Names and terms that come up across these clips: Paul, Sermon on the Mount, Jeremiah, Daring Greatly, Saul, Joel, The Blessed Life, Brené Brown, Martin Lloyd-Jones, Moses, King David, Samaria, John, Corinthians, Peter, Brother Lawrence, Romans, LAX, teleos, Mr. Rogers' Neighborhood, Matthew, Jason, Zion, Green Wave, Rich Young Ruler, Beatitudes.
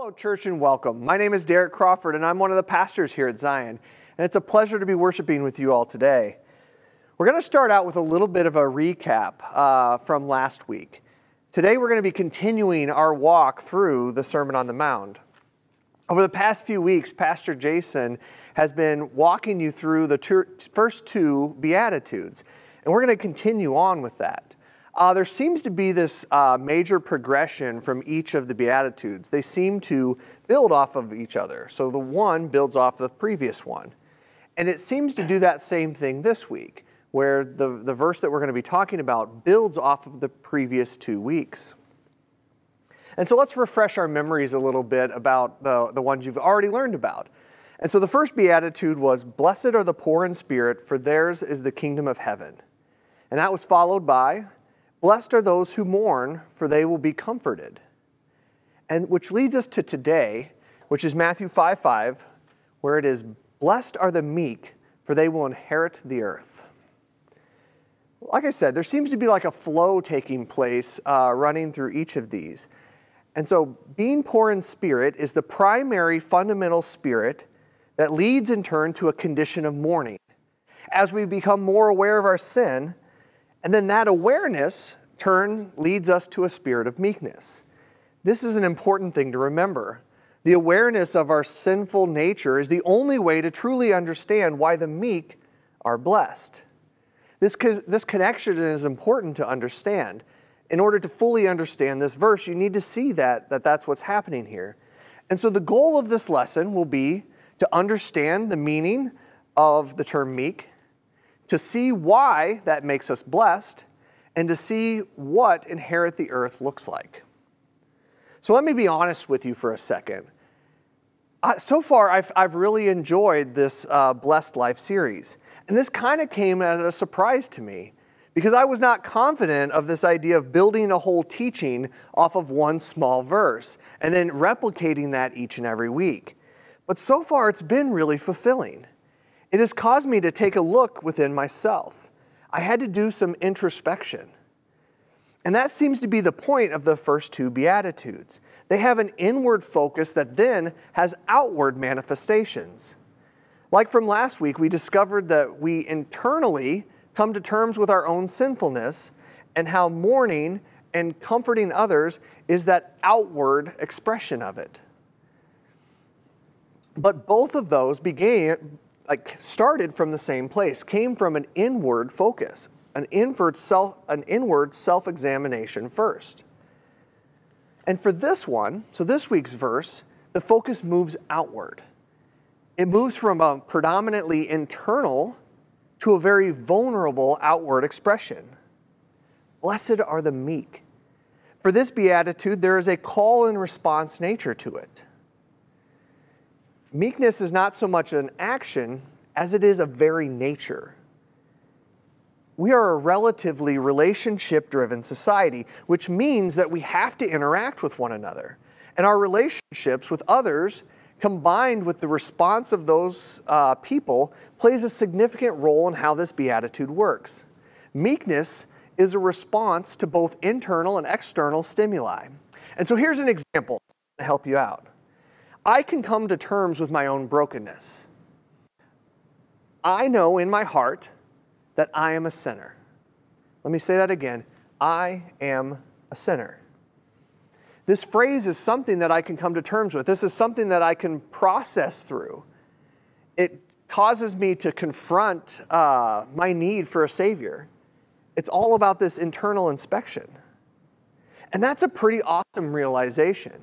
Hello, church, and welcome. My name is Derek Crawford, and I'm one of the pastors here at Zion, and it's a pleasure to be worshiping with you all today. We're going to start out with a little bit of a recap from last week. Today, we're going to be continuing our walk through the Sermon on the Mount. Over the past few weeks, Pastor Jason has been walking you through the first two Beatitudes, and we're going to continue on with that. There seems to be this major progression from each of the Beatitudes. They seem to build off of each other. So the one builds off the previous one. And it seems to do that same thing this week, where the verse that we're going to be talking about builds off of the previous 2 weeks. And so let's refresh our memories a little bit about the ones you've already learned about. And so the first Beatitude was, "Blessed are the poor in spirit, for theirs is the kingdom of heaven." And that was followed by, "Blessed are those who mourn, for they will be comforted." And which leads us to today, which is Matthew 5:5, where it is, "Blessed are the meek, for they will inherit the earth." Like I said, there seems to be like a flow taking place running through each of these. And so being poor in spirit is the primary fundamental spirit that leads in turn to a condition of mourning. As we become more aware of our sin, and then that awareness leads us to a spirit of meekness. This is an important thing to remember. The awareness of our sinful nature is the only way to truly understand why the meek are blessed. This connection is important to understand. In order to fully understand this verse, you need to see that's what's happening here. And so the goal of this lesson will be to understand the meaning of the term meek, to see why that makes us blessed, and to see what inherit the earth looks like. So let me be honest with you for a second. So far, I've really enjoyed this Blessed Life series. And this kind of came as a surprise to me, because I was not confident of this idea of building a whole teaching off of one small verse, and then replicating that each and every week. But so far, it's been really fulfilling. It has caused me to take a look within myself. I had to do some introspection. And that seems to be the point of the first two Beatitudes. They have an inward focus that then has outward manifestations. Like from last week, we discovered that we internally come to terms with our own sinfulness and how mourning and comforting others is that outward expression of it. But both of those started from the same place, came from an inward focus, an inward self-examination first. And for this one, so this week's verse, the focus moves outward. It moves from a predominantly internal to a very vulnerable outward expression. Blessed are the meek. For this beatitude, there is a call and response nature to it. Meekness is not so much an action as it is a very nature. We are a relatively relationship-driven society, which means that we have to interact with one another. And our relationships with others, combined with the response of those people, plays a significant role in how this beatitude works. Meekness is a response to both internal and external stimuli. And so here's an example to help you out. I can come to terms with my own brokenness. I know in my heart that I am a sinner. Let me say that again. I am a sinner. This phrase is something that I can come to terms with. This is something that I can process through. It causes me to confront my need for a Savior. It's all about this internal inspection. And that's a pretty awesome realization.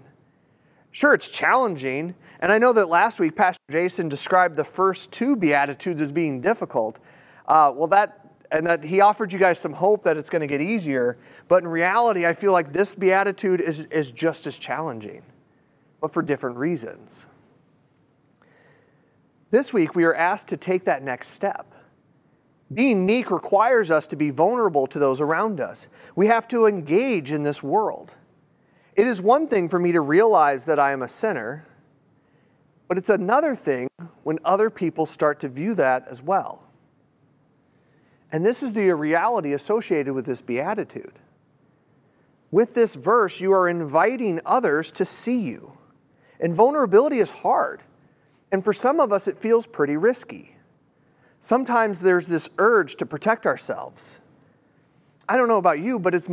Sure, it's challenging, and I know that last week Pastor Jason described the first two Beatitudes as being difficult. That he offered you guys some hope that it's going to get easier, but in reality, I feel like this Beatitude is just as challenging, but for different reasons. This week, we are asked to take that next step. Being meek requires us to be vulnerable to those around us. We have to engage in this world. It is one thing for me to realize that I am a sinner, but it's another thing when other people start to view that as well. And this is the reality associated with this beatitude. With this verse, you are inviting others to see you. And vulnerability is hard. And for some of us, it feels pretty risky. Sometimes there's this urge to protect ourselves. I don't know about you, but it's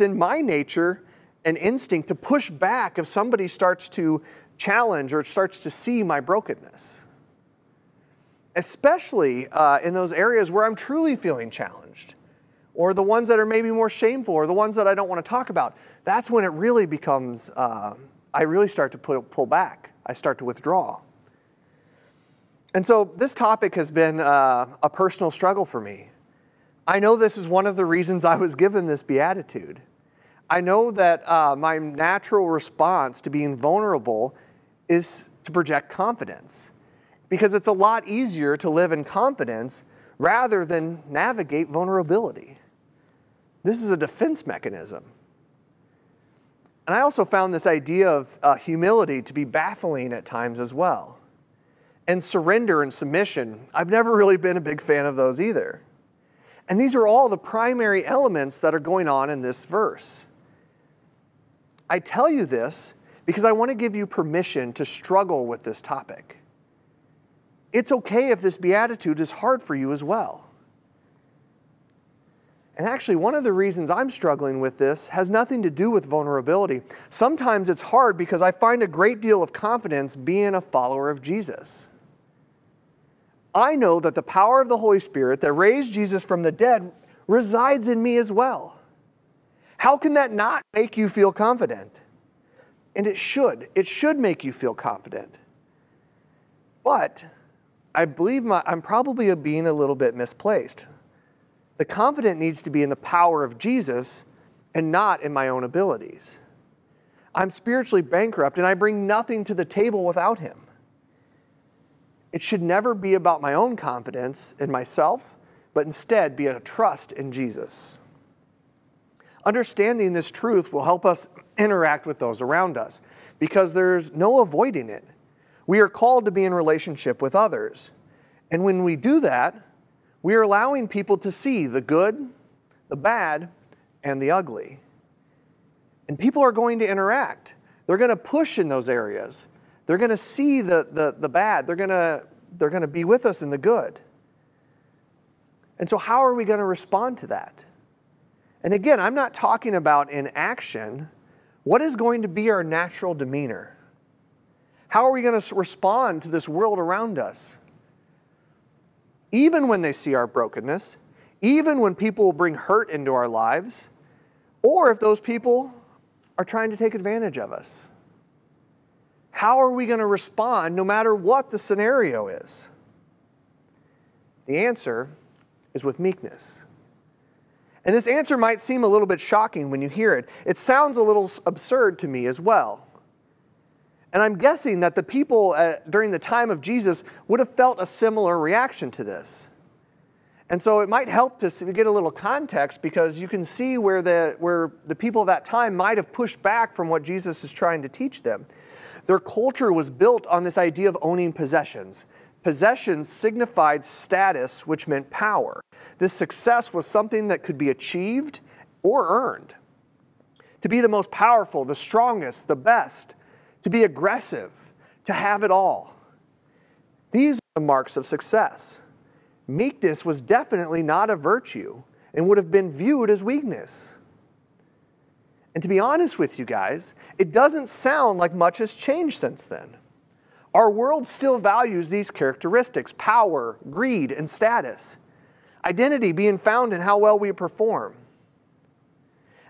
in my nature and instinct to push back if somebody starts to challenge or starts to see my brokenness. Especially in those areas where I'm truly feeling challenged, or the ones that are maybe more shameful, or the ones that I don't want to talk about. That's when it really becomes, I really start to pull back. I start to withdraw. And so this topic has been a personal struggle for me. I know this is one of the reasons I was given this beatitude. I know that my natural response to being vulnerable is to project confidence, because it's a lot easier to live in confidence rather than navigate vulnerability. This is a defense mechanism. And I also found this idea of humility to be baffling at times as well. And surrender and submission, I've never really been a big fan of those either. And these are all the primary elements that are going on in this verse. I tell you this because I want to give you permission to struggle with this topic. It's okay if this beatitude is hard for you as well. And actually, one of the reasons I'm struggling with this has nothing to do with vulnerability. Sometimes it's hard because I find a great deal of confidence being a follower of Jesus. I know that the power of the Holy Spirit that raised Jesus from the dead resides in me as well. How can that not make you feel confident? And it should. It should make you feel confident. But I believe I'm probably being a little bit misplaced. The confidence needs to be in the power of Jesus and not in my own abilities. I'm spiritually bankrupt and I bring nothing to the table without him. It should never be about my own confidence in myself, but instead be a trust in Jesus. Understanding this truth will help us interact with those around us, because there's no avoiding it. We are called to be in relationship with others. And when we do that, we are allowing people to see the good, the bad, and the ugly. And people are going to interact. They're going to push in those areas. They're going to see the bad. They're going to be with us in the good. And so how are we going to respond to that? And again, I'm not talking about in action. What is going to be our natural demeanor? How are we going to respond to this world around us? Even when they see our brokenness, even when people bring hurt into our lives, or if those people are trying to take advantage of us. How are we going to respond no matter what the scenario is? The answer is with meekness. And this answer might seem a little bit shocking when you hear it. It sounds a little absurd to me as well. And I'm guessing that the people during the time of Jesus would have felt a similar reaction to this. And so it might help to get a little context, because you can see where the people of that time might have pushed back from what Jesus is trying to teach them. Their culture was built on this idea of owning possessions. Possessions signified status, which meant power. This success was something that could be achieved or earned. To be the most powerful, the strongest, the best, to be aggressive, to have it all. These are the marks of success. Meekness was definitely not a virtue and would have been viewed as weakness. And to be honest with you guys, it doesn't sound like much has changed since then. Our world still values these characteristics: power, greed, and status. Identity being found in how well we perform.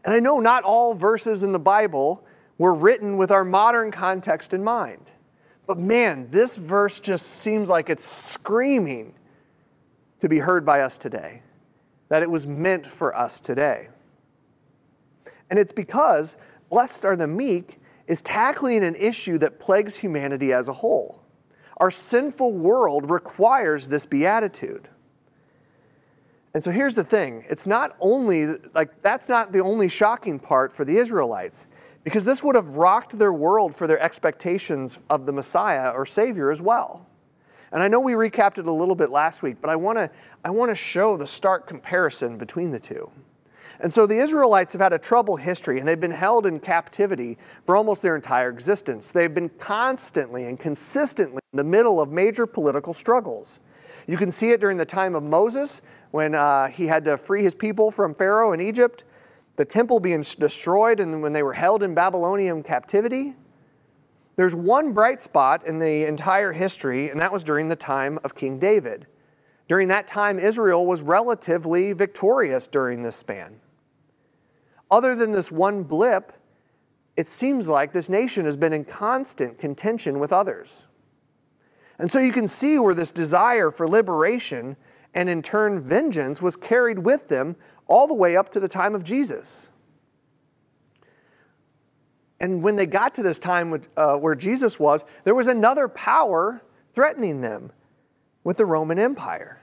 And I know not all verses in the Bible were written with our modern context in mind. But man, this verse just seems like it's screaming to be heard by us today, that it was meant for us today. And it's because blessed are the meek is tackling an issue that plagues humanity as a whole. Our sinful world requires this beatitude. And so here's the thing, that's not the only shocking part for the Israelites, because this would have rocked their world for their expectations of the Messiah or Savior as well. And I know we recapped it a little bit last week, but I want to show the stark comparison between the two. And so the Israelites have had a troubled history, and they've been held in captivity for almost their entire existence. They've been constantly and consistently in the middle of major political struggles. You can see it during the time of Moses, when he had to free his people from Pharaoh in Egypt, the temple being destroyed, and when they were held in Babylonian captivity. There's one bright spot in the entire history, and that was during the time of King David. During that time, Israel was relatively victorious during this span. Other than this one blip, it seems like this nation has been in constant contention with others. And so you can see where this desire for liberation and in turn vengeance was carried with them all the way up to the time of Jesus. And when they got to this time where Jesus was, there was another power threatening them with the Roman Empire.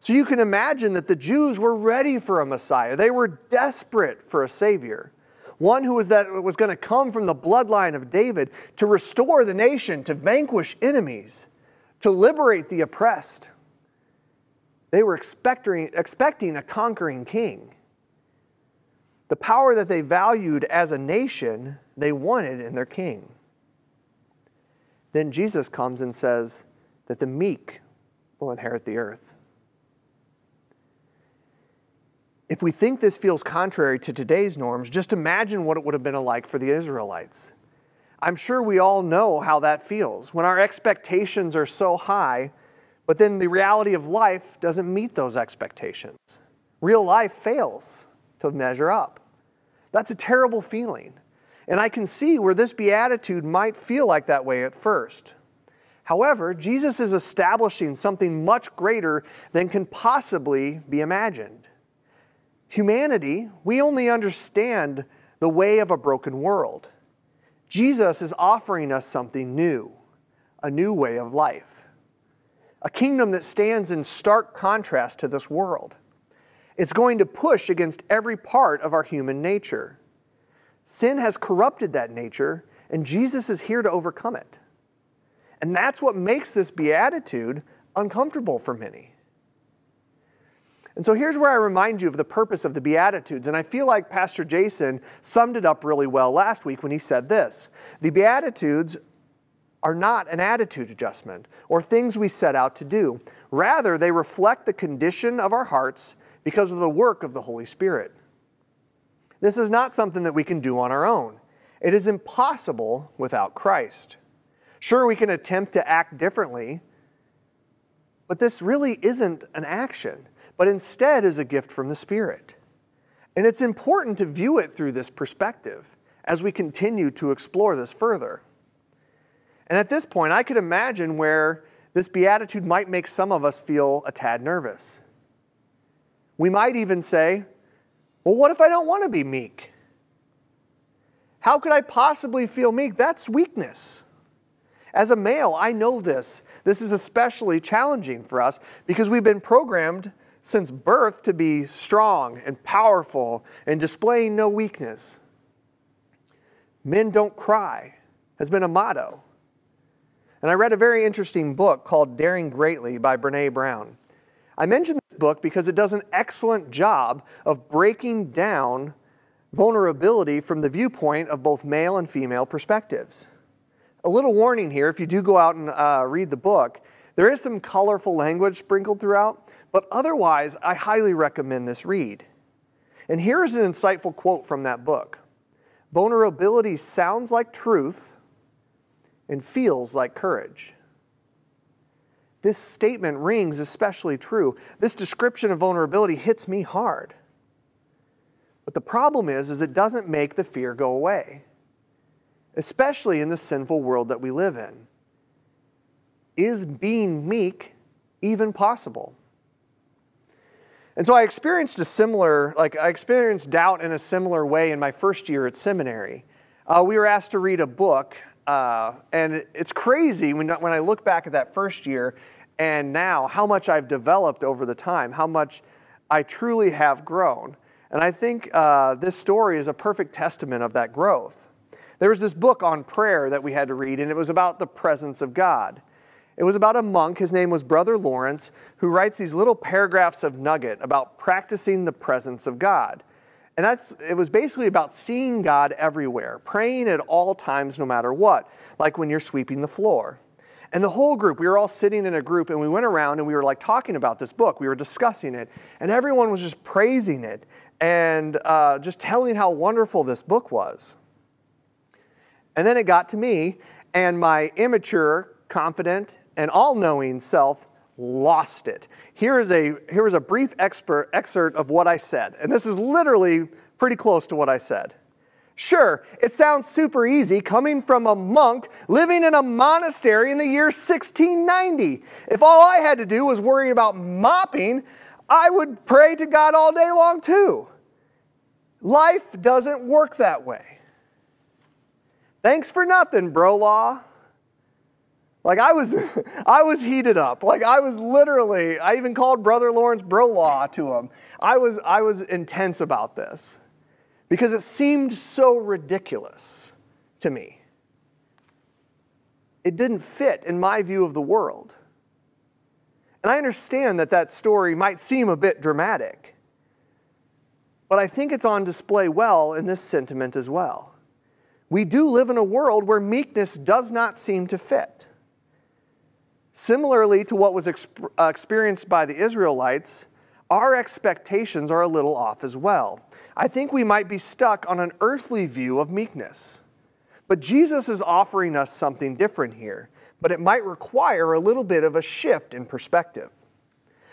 So you can imagine that the Jews were ready for a Messiah. They were desperate for a Savior, one who was going to come from the bloodline of David to restore the nation, to vanquish enemies, to liberate the oppressed. They were expecting a conquering king. The power that they valued as a nation, they wanted in their king. Then Jesus comes and says that the meek will inherit the earth. If we think this feels contrary to today's norms, just imagine what it would have been like for the Israelites. I'm sure we all know how that feels, when our expectations are so high, but then the reality of life doesn't meet those expectations. Real life fails to measure up. That's a terrible feeling. And I can see where this beatitude might feel like that way at first. However, Jesus is establishing something much greater than can possibly be imagined. Humanity, we only understand the way of a broken world. Jesus is offering us something new, a new way of life, a kingdom that stands in stark contrast to this world. It's going to push against every part of our human nature. Sin has corrupted that nature, and Jesus is here to overcome it. And that's what makes this beatitude uncomfortable for many. And so here's where I remind you of the purpose of the Beatitudes, and I feel like Pastor Jason summed it up really well last week when he said this. The Beatitudes are not an attitude adjustment or things we set out to do. Rather, they reflect the condition of our hearts because of the work of the Holy Spirit. This is not something that we can do on our own. It is impossible without Christ. Sure, we can attempt to act differently, but this really isn't an action, but instead is a gift from the Spirit. And it's important to view it through this perspective as we continue to explore this further. And at this point, I could imagine where this beatitude might make some of us feel a tad nervous. We might even say, well, what if I don't want to be meek? How could I possibly feel meek? That's weakness. As a male, I know this. This is especially challenging for us because we've been programmed since birth to be strong and powerful and displaying no weakness. Men don't cry has been a motto. And I read a very interesting book called Daring Greatly by Brené Brown. I mention this book because it does an excellent job of breaking down vulnerability from the viewpoint of both male and female perspectives. A little warning here, if you do go out and read the book, there is some colorful language sprinkled throughout, but otherwise, I highly recommend this read. And here is an insightful quote from that book. Vulnerability sounds like truth and feels like courage. This statement rings especially true. This description of vulnerability hits me hard. But the problem is it doesn't make the fear go away, especially in the sinful world that we live in. Is being meek even possible? And so I experienced doubt in a similar way in my first year at seminary. We were asked to read a book, and it's crazy when I look back at that first year and now how much I've developed over the time, how much I truly have grown. And I think this story is a perfect testament of that growth. There was this book on prayer that we had to read, and it was about the presence of God. It was about a monk, his name was Brother Lawrence, who writes these little paragraphs of nugget about practicing the presence of God. And it was basically about seeing God everywhere, praying at all times no matter what, like when you're sweeping the floor. And the whole group, we were all sitting in a group, and we went around and we were like talking about this book. We were discussing it, and everyone was just praising it and just telling how wonderful this book was. And then it got to me, and my immature, confident, and all-knowing self lost it. Here is a brief excerpt of what I said, and this is literally pretty close to what I said. Sure, it sounds super easy coming from a monk living in a monastery in the year 1690. If all I had to do was worry about mopping, I would pray to God all day long too. Life doesn't work that way. Thanks for nothing, bro law. Like I was heated up. Like I even called Brother Lawrence Brolaw to him. I was intense about this because it seemed so ridiculous to me. It didn't fit in my view of the world. And I understand that story might seem a bit dramatic, but I think it's on display well in this sentiment as well. We do live in a world where meekness does not seem to fit. Similarly to what was experienced by the Israelites, our expectations are a little off as well. I think we might be stuck on an earthly view of meekness. But Jesus is offering us something different here, but it might require a little bit of a shift in perspective.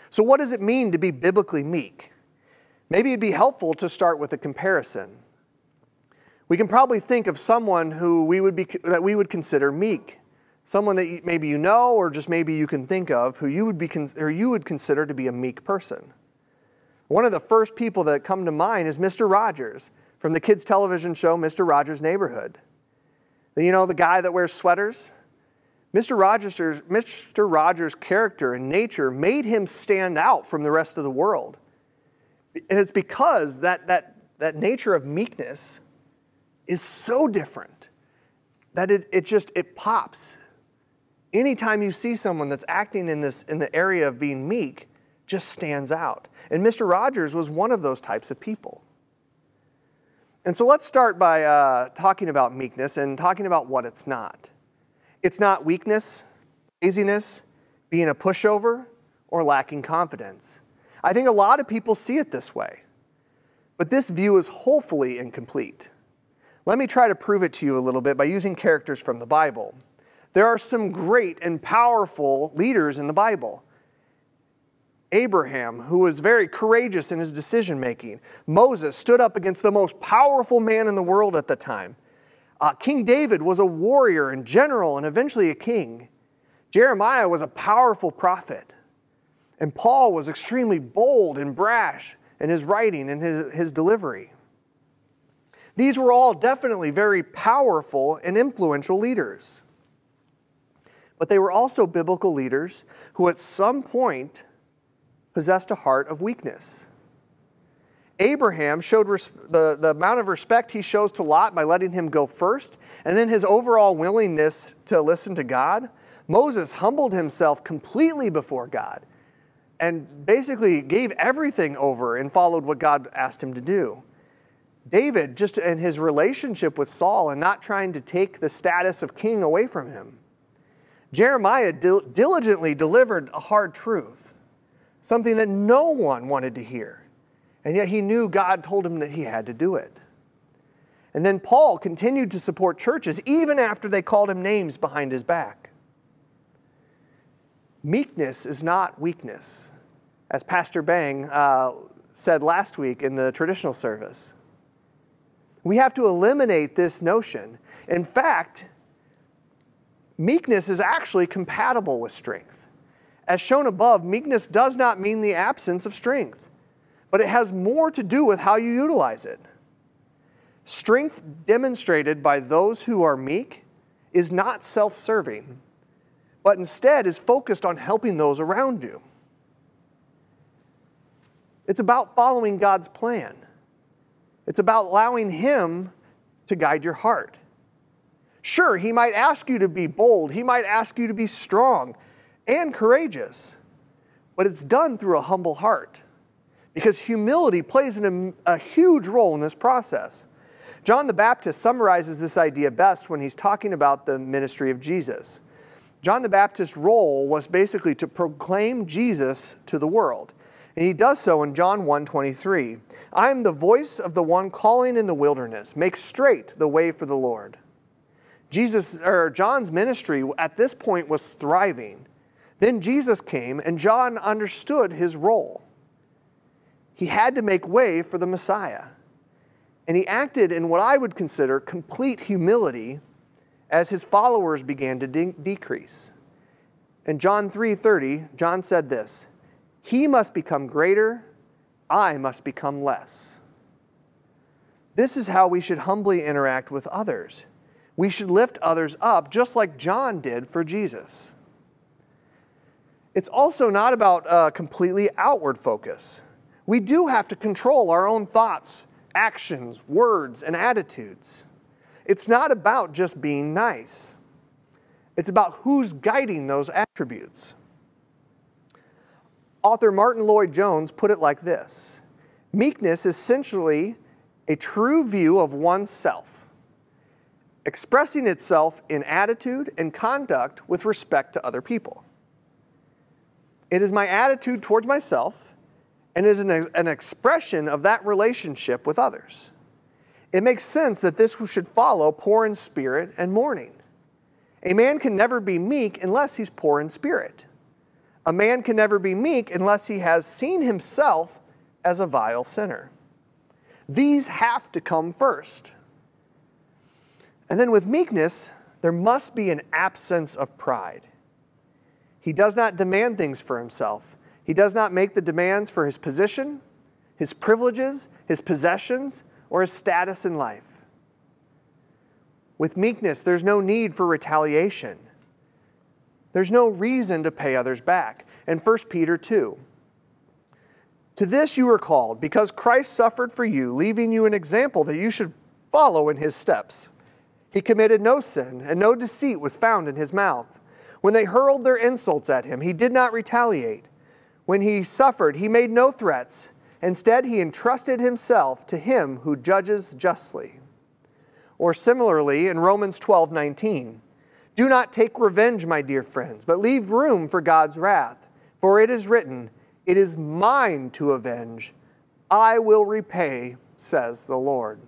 So what does it mean to be biblically meek? Maybe it'd be helpful to start with a comparison. We can probably think of someone that we would consider meek. Someone that maybe you know, or just maybe you can think of, who you would consider to be a meek person. One of the first people that come to mind is Mr. Rogers from the kids' television show Mr. Rogers' Neighborhood. You know, the guy that wears sweaters? Mr. Rogers' character and nature made him stand out from the rest of the world. And it's because that nature of meekness is so different that it pops. Anytime you see someone that's acting in the area of being meek, just stands out. And Mr. Rogers was one of those types of people. And so let's start by talking about meekness and talking about what it's not. It's not weakness, laziness, being a pushover, or lacking confidence. I think a lot of people see it this way, but this view is woefully incomplete. Let me try to prove it to you a little bit by using characters from the Bible. There are some great and powerful leaders in the Bible. Abraham, who was very courageous in his decision-making. Moses stood up against the most powerful man in the world at the time. King David was a warrior and general and eventually a king. Jeremiah was a powerful prophet. And Paul was extremely bold and brash in his writing and his delivery. These were all definitely very powerful and influential leaders. But they were also biblical leaders who at some point possessed a heart of weakness. Abraham showed the amount of respect he shows to Lot by letting him go first, and then his overall willingness to listen to God. Moses humbled himself completely before God and basically gave everything over and followed what God asked him to do. David, just in his relationship with Saul and not trying to take the status of king away from him. Jeremiah diligently delivered a hard truth, something that no one wanted to hear, and yet he knew God told him that he had to do it. And then Paul continued to support churches even after they called him names behind his back. Meekness is not weakness, as Pastor Bang said last week in the traditional service. We have to eliminate this notion. In fact, meekness is actually compatible with strength. As shown above, meekness does not mean the absence of strength, but it has more to do with how you utilize it. Strength demonstrated by those who are meek is not self-serving, but instead is focused on helping those around you. It's about following God's plan. It's about allowing Him to guide your heart. Sure, He might ask you to be bold. He might ask you to be strong. and courageous, but it's done through a humble heart, because humility plays a huge role in this process. John the Baptist summarizes this idea best when he's talking about the ministry of Jesus. John the Baptist's role was basically to proclaim Jesus to the world. And he does so in John 1:23. I am the voice of the one calling in the wilderness. Make straight the way for the Lord. John's ministry at this point was thriving. Then Jesus came, and John understood his role. He had to make way for the Messiah. And he acted in what I would consider complete humility as his followers began to decrease. In John 3:30, John said this, "He must become greater, I must become less." This is how we should humbly interact with others. We should lift others up, just like John did for Jesus. It's also not about a completely outward focus. We do have to control our own thoughts, actions, words, and attitudes. It's not about just being nice. It's about who's guiding those attributes. Author Martin Lloyd-Jones put it like this: meekness is essentially a true view of oneself, expressing itself in attitude and conduct with respect to other people. It is my attitude towards myself, and it is an expression of that relationship with others. It makes sense that this should follow poor in spirit and mourning. A man can never be meek unless he's poor in spirit. A man can never be meek unless he has seen himself as a vile sinner. These have to come first. And then with meekness, there must be an absence of pride. He does not demand things for himself. He does not make the demands for his position, his privileges, his possessions, or his status in life. With meekness, there's no need for retaliation. There's no reason to pay others back. And 1 Peter 2. To this you are called, because Christ suffered for you, leaving you an example that you should follow in his steps. He committed no sin, and no deceit was found in his mouth. When they hurled their insults at him, he did not retaliate. When he suffered, he made no threats. Instead, he entrusted himself to him who judges justly. Or similarly, in Romans 12:19, do not take revenge, my dear friends, but leave room for God's wrath. For it is written, it is mine to avenge. I will repay, says the Lord.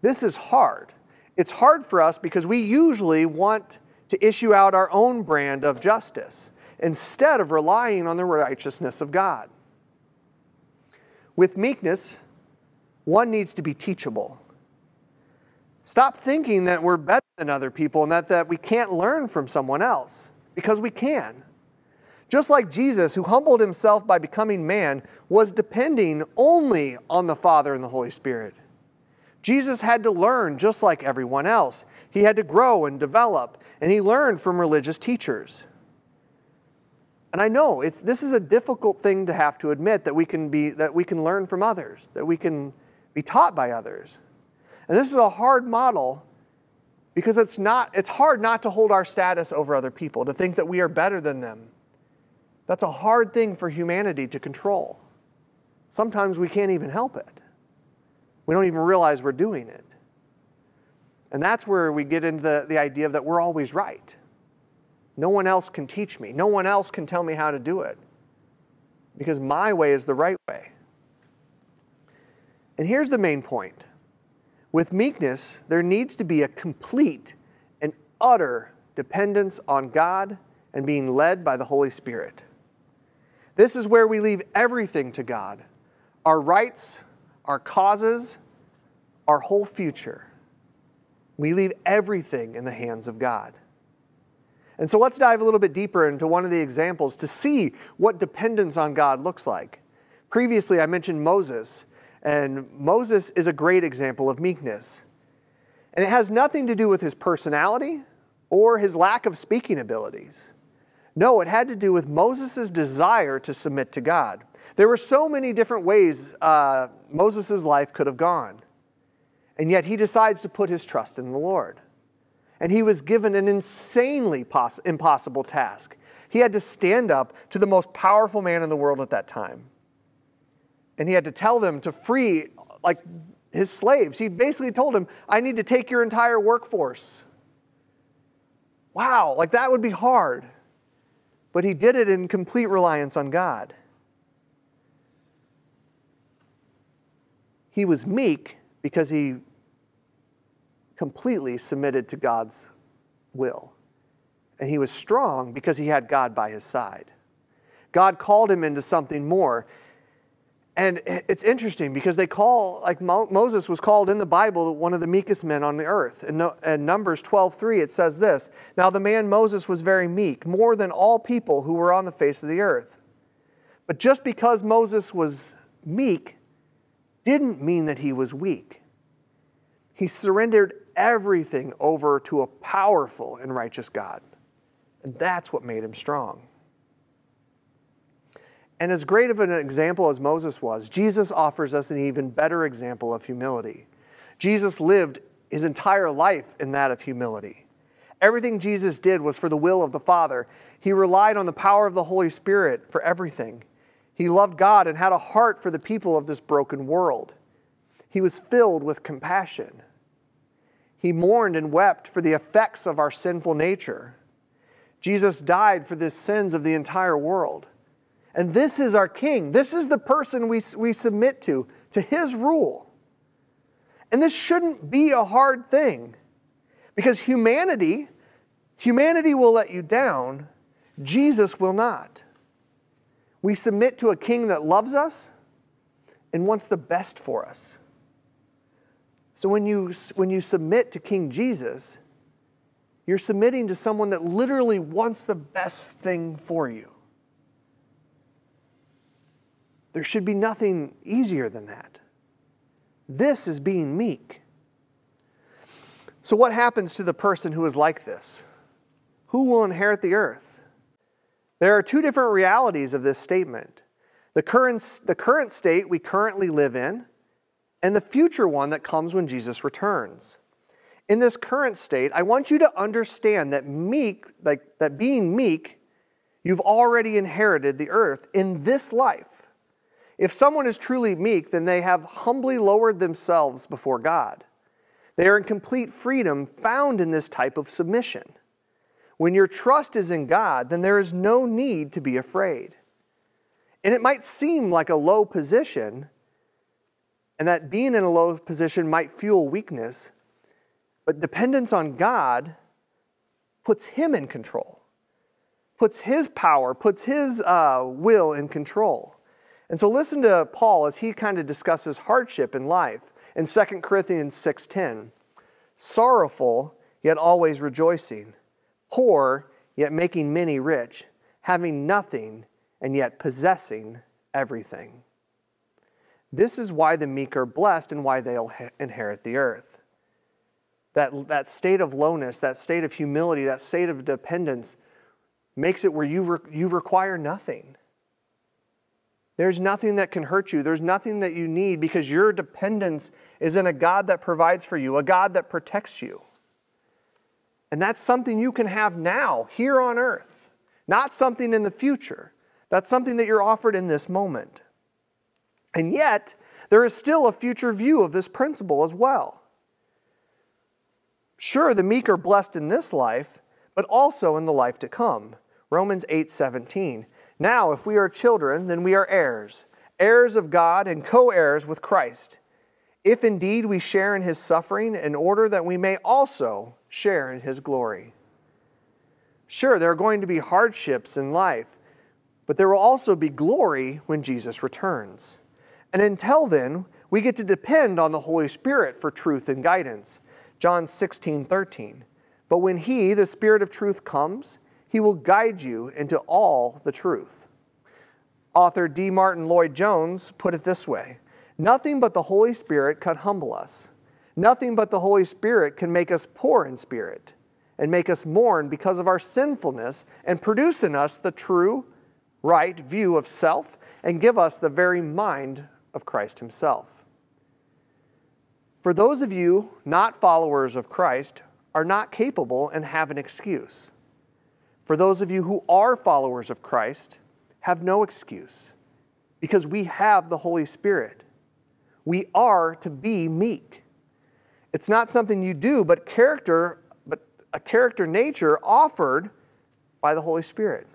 This is hard. It's hard for us because we usually want to issue out our own brand of justice instead of relying on the righteousness of God. With meekness, one needs to be teachable. Stop thinking that we're better than other people and that we can't learn from someone else, because we can. Just like Jesus, who humbled himself by becoming man, was depending only on the Father and the Holy Spirit. Jesus had to learn just like everyone else. He had to grow and develop, and he learned from religious teachers. And I know this is a difficult thing to have to admit, that we can learn from others, that we can be taught by others. And this is a hard model because it's hard not to hold our status over other people, to think that we are better than them. That's a hard thing for humanity to control. Sometimes we can't even help it. We don't even realize we're doing it. And that's where we get into the idea that we're always right. No one else can teach me. No one else can tell me how to do it, because my way is the right way. And here's the main point. With meekness, there needs to be a complete and utter dependence on God and being led by the Holy Spirit. This is where we leave everything to God, our rights, our causes, our whole future. We leave everything in the hands of God. And so let's dive a little bit deeper into one of the examples to see what dependence on God looks like. Previously, I mentioned Moses, and Moses is a great example of meekness. And it has nothing to do with his personality or his lack of speaking abilities. No, it had to do with Moses' desire to submit to God. There were so many different ways Moses' life could have gone, and yet he decides to put his trust in the Lord. And he was given an insanely impossible task. He had to stand up to the most powerful man in the world at that time. And he had to tell them to free, like, his slaves. He basically told him, I need to take your entire workforce. Wow, like that would be hard. But he did it in complete reliance on God. He was meek because he completely submitted to God's will. And he was strong because he had God by his side. God called him into something more. And it's interesting because they call, like Moses was called in the Bible one of the meekest men on the earth. In Numbers 12:3, it says this, Now the man Moses was very meek, more than all people who were on the face of the earth. But just because Moses was meek didn't mean that he was weak. He surrendered everything over to a powerful and righteous God. And that's what made him strong. And as great of an example as Moses was, Jesus offers us an even better example of humility. Jesus lived his entire life in that of humility. Everything Jesus did was for the will of the Father. He relied on the power of the Holy Spirit for everything. He loved God and had a heart for the people of this broken world. He was filled with compassion. He mourned and wept for the effects of our sinful nature. Jesus died for the sins of the entire world. And this is our king. This is the person we submit to his rule. And this shouldn't be a hard thing. Because humanity will let you down. Jesus will not. We submit to a king that loves us and wants the best for us. So when you submit to King Jesus, you're submitting to someone that literally wants the best thing for you. There should be nothing easier than that. This is being meek. So what happens to the person who is like this? Who will inherit the earth? There are two different realities of this statement. The current state we currently live in, and the future one that comes when Jesus returns. In this current state, I want you to understand that being meek, you've already inherited the earth in this life. If someone is truly meek, then they have humbly lowered themselves before God. They are in complete freedom found in this type of submission. When your trust is in God, then there is no need to be afraid. And it might seem like a low position, and that being in a low position might fuel weakness, but dependence on God puts him in control, puts his power, puts his will in control. And so listen to Paul as he kind of discusses hardship in life in 2 Corinthians 6:10. Sorrowful, yet always rejoicing. Poor, yet making many rich. Having nothing, and yet possessing everything. This is why the meek are blessed and why they'll inherit the earth. That state of lowness, that state of humility, that state of dependence makes it where you require nothing. There's nothing that can hurt you. There's nothing that you need because your dependence is in a God that provides for you, a God that protects you. And that's something you can have now, here on earth, not something in the future. That's something that you're offered in this moment. And yet, there is still a future view of this principle as well. Sure, the meek are blessed in this life, but also in the life to come. Romans 8:17. Now, if we are children, then we are heirs, heirs of God and co-heirs with Christ, if indeed we share in his suffering in order that we may also share in his glory. Sure, there are going to be hardships in life, but there will also be glory when Jesus returns. And until then, we get to depend on the Holy Spirit for truth and guidance. John 16:13. But when he, the Spirit of truth, comes, he will guide you into all the truth. Author D. Martin Lloyd-Jones put it this way, Nothing but the Holy Spirit can humble us. Nothing but the Holy Spirit can make us poor in spirit and make us mourn because of our sinfulness and produce in us the true, right view of self and give us the very mind of Christ himself. For those of you not followers of Christ are not capable and have an excuse. for those of you who are followers of Christ, have no excuse, because we have the Holy Spirit. We are to be meek. It's not something you do, but a character nature offered by the Holy Spirit.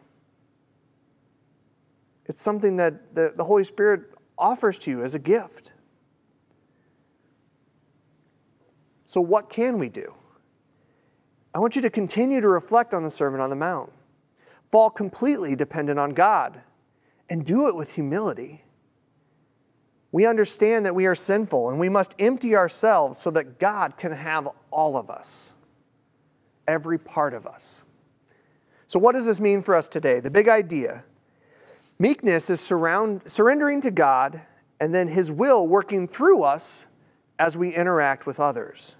It's something that the Holy Spirit offers to you as a gift. So what can we do? I want you to continue to reflect on the Sermon on the Mount. Fall completely dependent on God, and do it with humility. We understand that we are sinful, and we must empty ourselves so that God can have all of us, every part of us. So what does this mean for us today? The big idea. Meekness is surrendering to God and then His will working through us as we interact with others.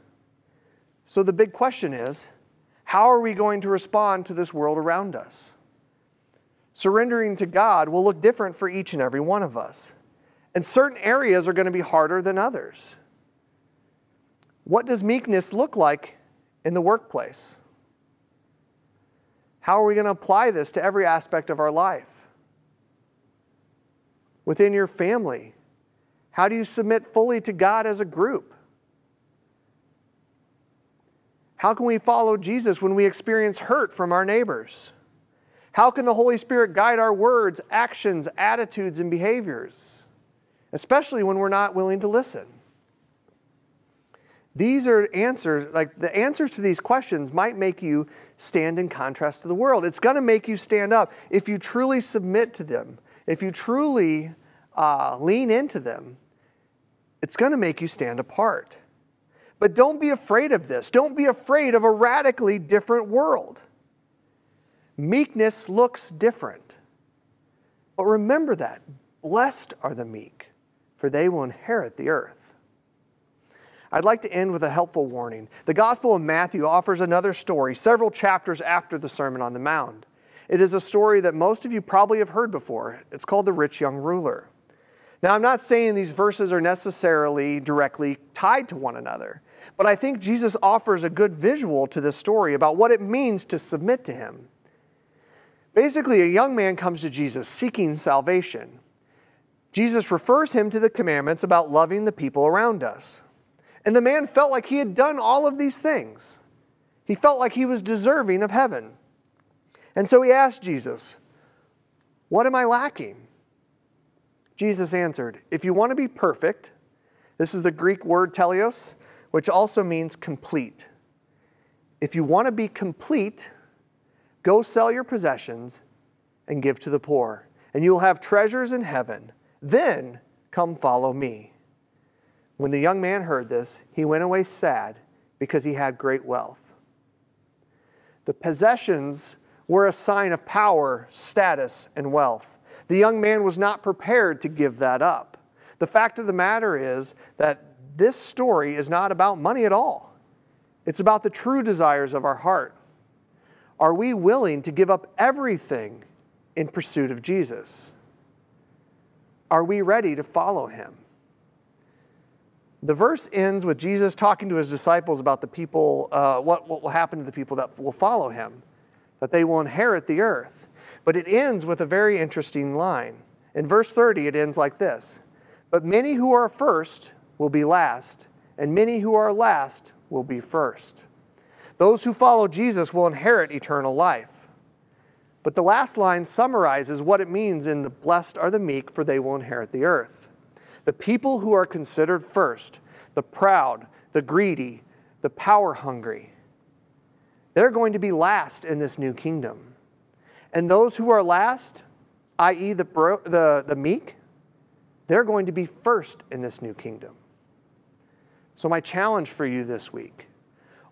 So the big question is, how are we going to respond to this world around us? Surrendering to God will look different for each and every one of us. And certain areas are going to be harder than others. What does meekness look like in the workplace? How are we going to apply this to every aspect of our life? Within your family, how do you submit fully to God as a group? How can we follow Jesus when we experience hurt from our neighbors? How can the Holy Spirit guide our words, actions, attitudes, and behaviors, especially when we're not willing to listen? These are answers, like the answers to these questions might make you stand in contrast to the world. It's going to make you stand up if you truly submit to them. If you truly lean into them, it's going to make you stand apart. But don't be afraid of this. Don't be afraid of a radically different world. Meekness looks different. But remember that. Blessed are the meek, for they will inherit the earth. I'd like to end with a helpful warning. The Gospel of Matthew offers another story several chapters after the Sermon on the Mount. It is a story that most of you probably have heard before. It's called The Rich Young Ruler. Now, I'm not saying these verses are necessarily directly tied to one another, but I think Jesus offers a good visual to this story about what it means to submit to Him. Basically, a young man comes to Jesus seeking salvation. Jesus refers him to the commandments about loving the people around us. And the man felt like he had done all of these things. He felt like he was deserving of heaven. And so he asked Jesus, "What am I lacking?" Jesus answered, "If you want to be perfect," this is the Greek word teleos, which also means complete. "If you want to be complete, go sell your possessions and give to the poor, and you'll have treasures in heaven. Then come follow me." When the young man heard this, he went away sad because he had great wealth. The possessions were a sign of power, status, and wealth. The young man was not prepared to give that up. The fact of the matter is that this story is not about money at all. It's about the true desires of our heart. Are we willing to give up everything in pursuit of Jesus? Are we ready to follow Him? The verse ends with Jesus talking to His disciples about the people, what will happen to the people that will follow Him, that they will inherit the earth. But it ends with a very interesting line. In verse 30, it ends like this: "But many who are first will be last, and many who are last will be first." Those who follow Jesus will inherit eternal life. But the last line summarizes what it means in "the blessed are the meek, for they will inherit the earth." The people who are considered first, the proud, the greedy, the power-hungry, they're going to be last in this new kingdom. And those who are last, i.e. the meek, they're going to be first in this new kingdom. So my challenge for you this week: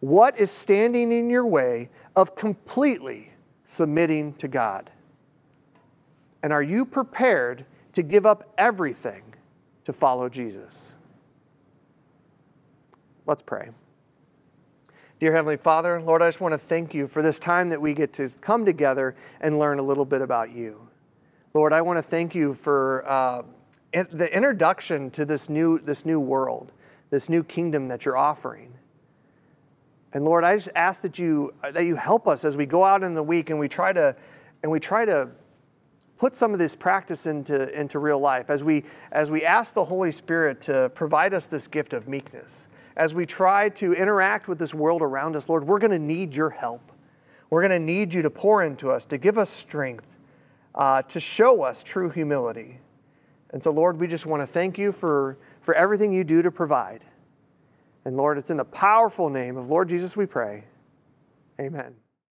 what is standing in your way of completely submitting to God? And are you prepared to give up everything to follow Jesus? Let's pray. Dear Heavenly Father, Lord, I just want to thank You for this time that we get to come together and learn a little bit about You. Lord, I want to thank You for the introduction to this new world, this new kingdom that You're offering. And Lord, I just ask that you help us as we go out in the week and we try to put some of this practice into real life, as we ask the Holy Spirit to provide us this gift of meekness. As we try to interact with this world around us, Lord, we're going to need your help. We're going to need you to pour into us, to give us strength, to show us true humility. And so, Lord, we just want to thank you for everything you do to provide. And, Lord, it's in the powerful name of Lord Jesus we pray. Amen.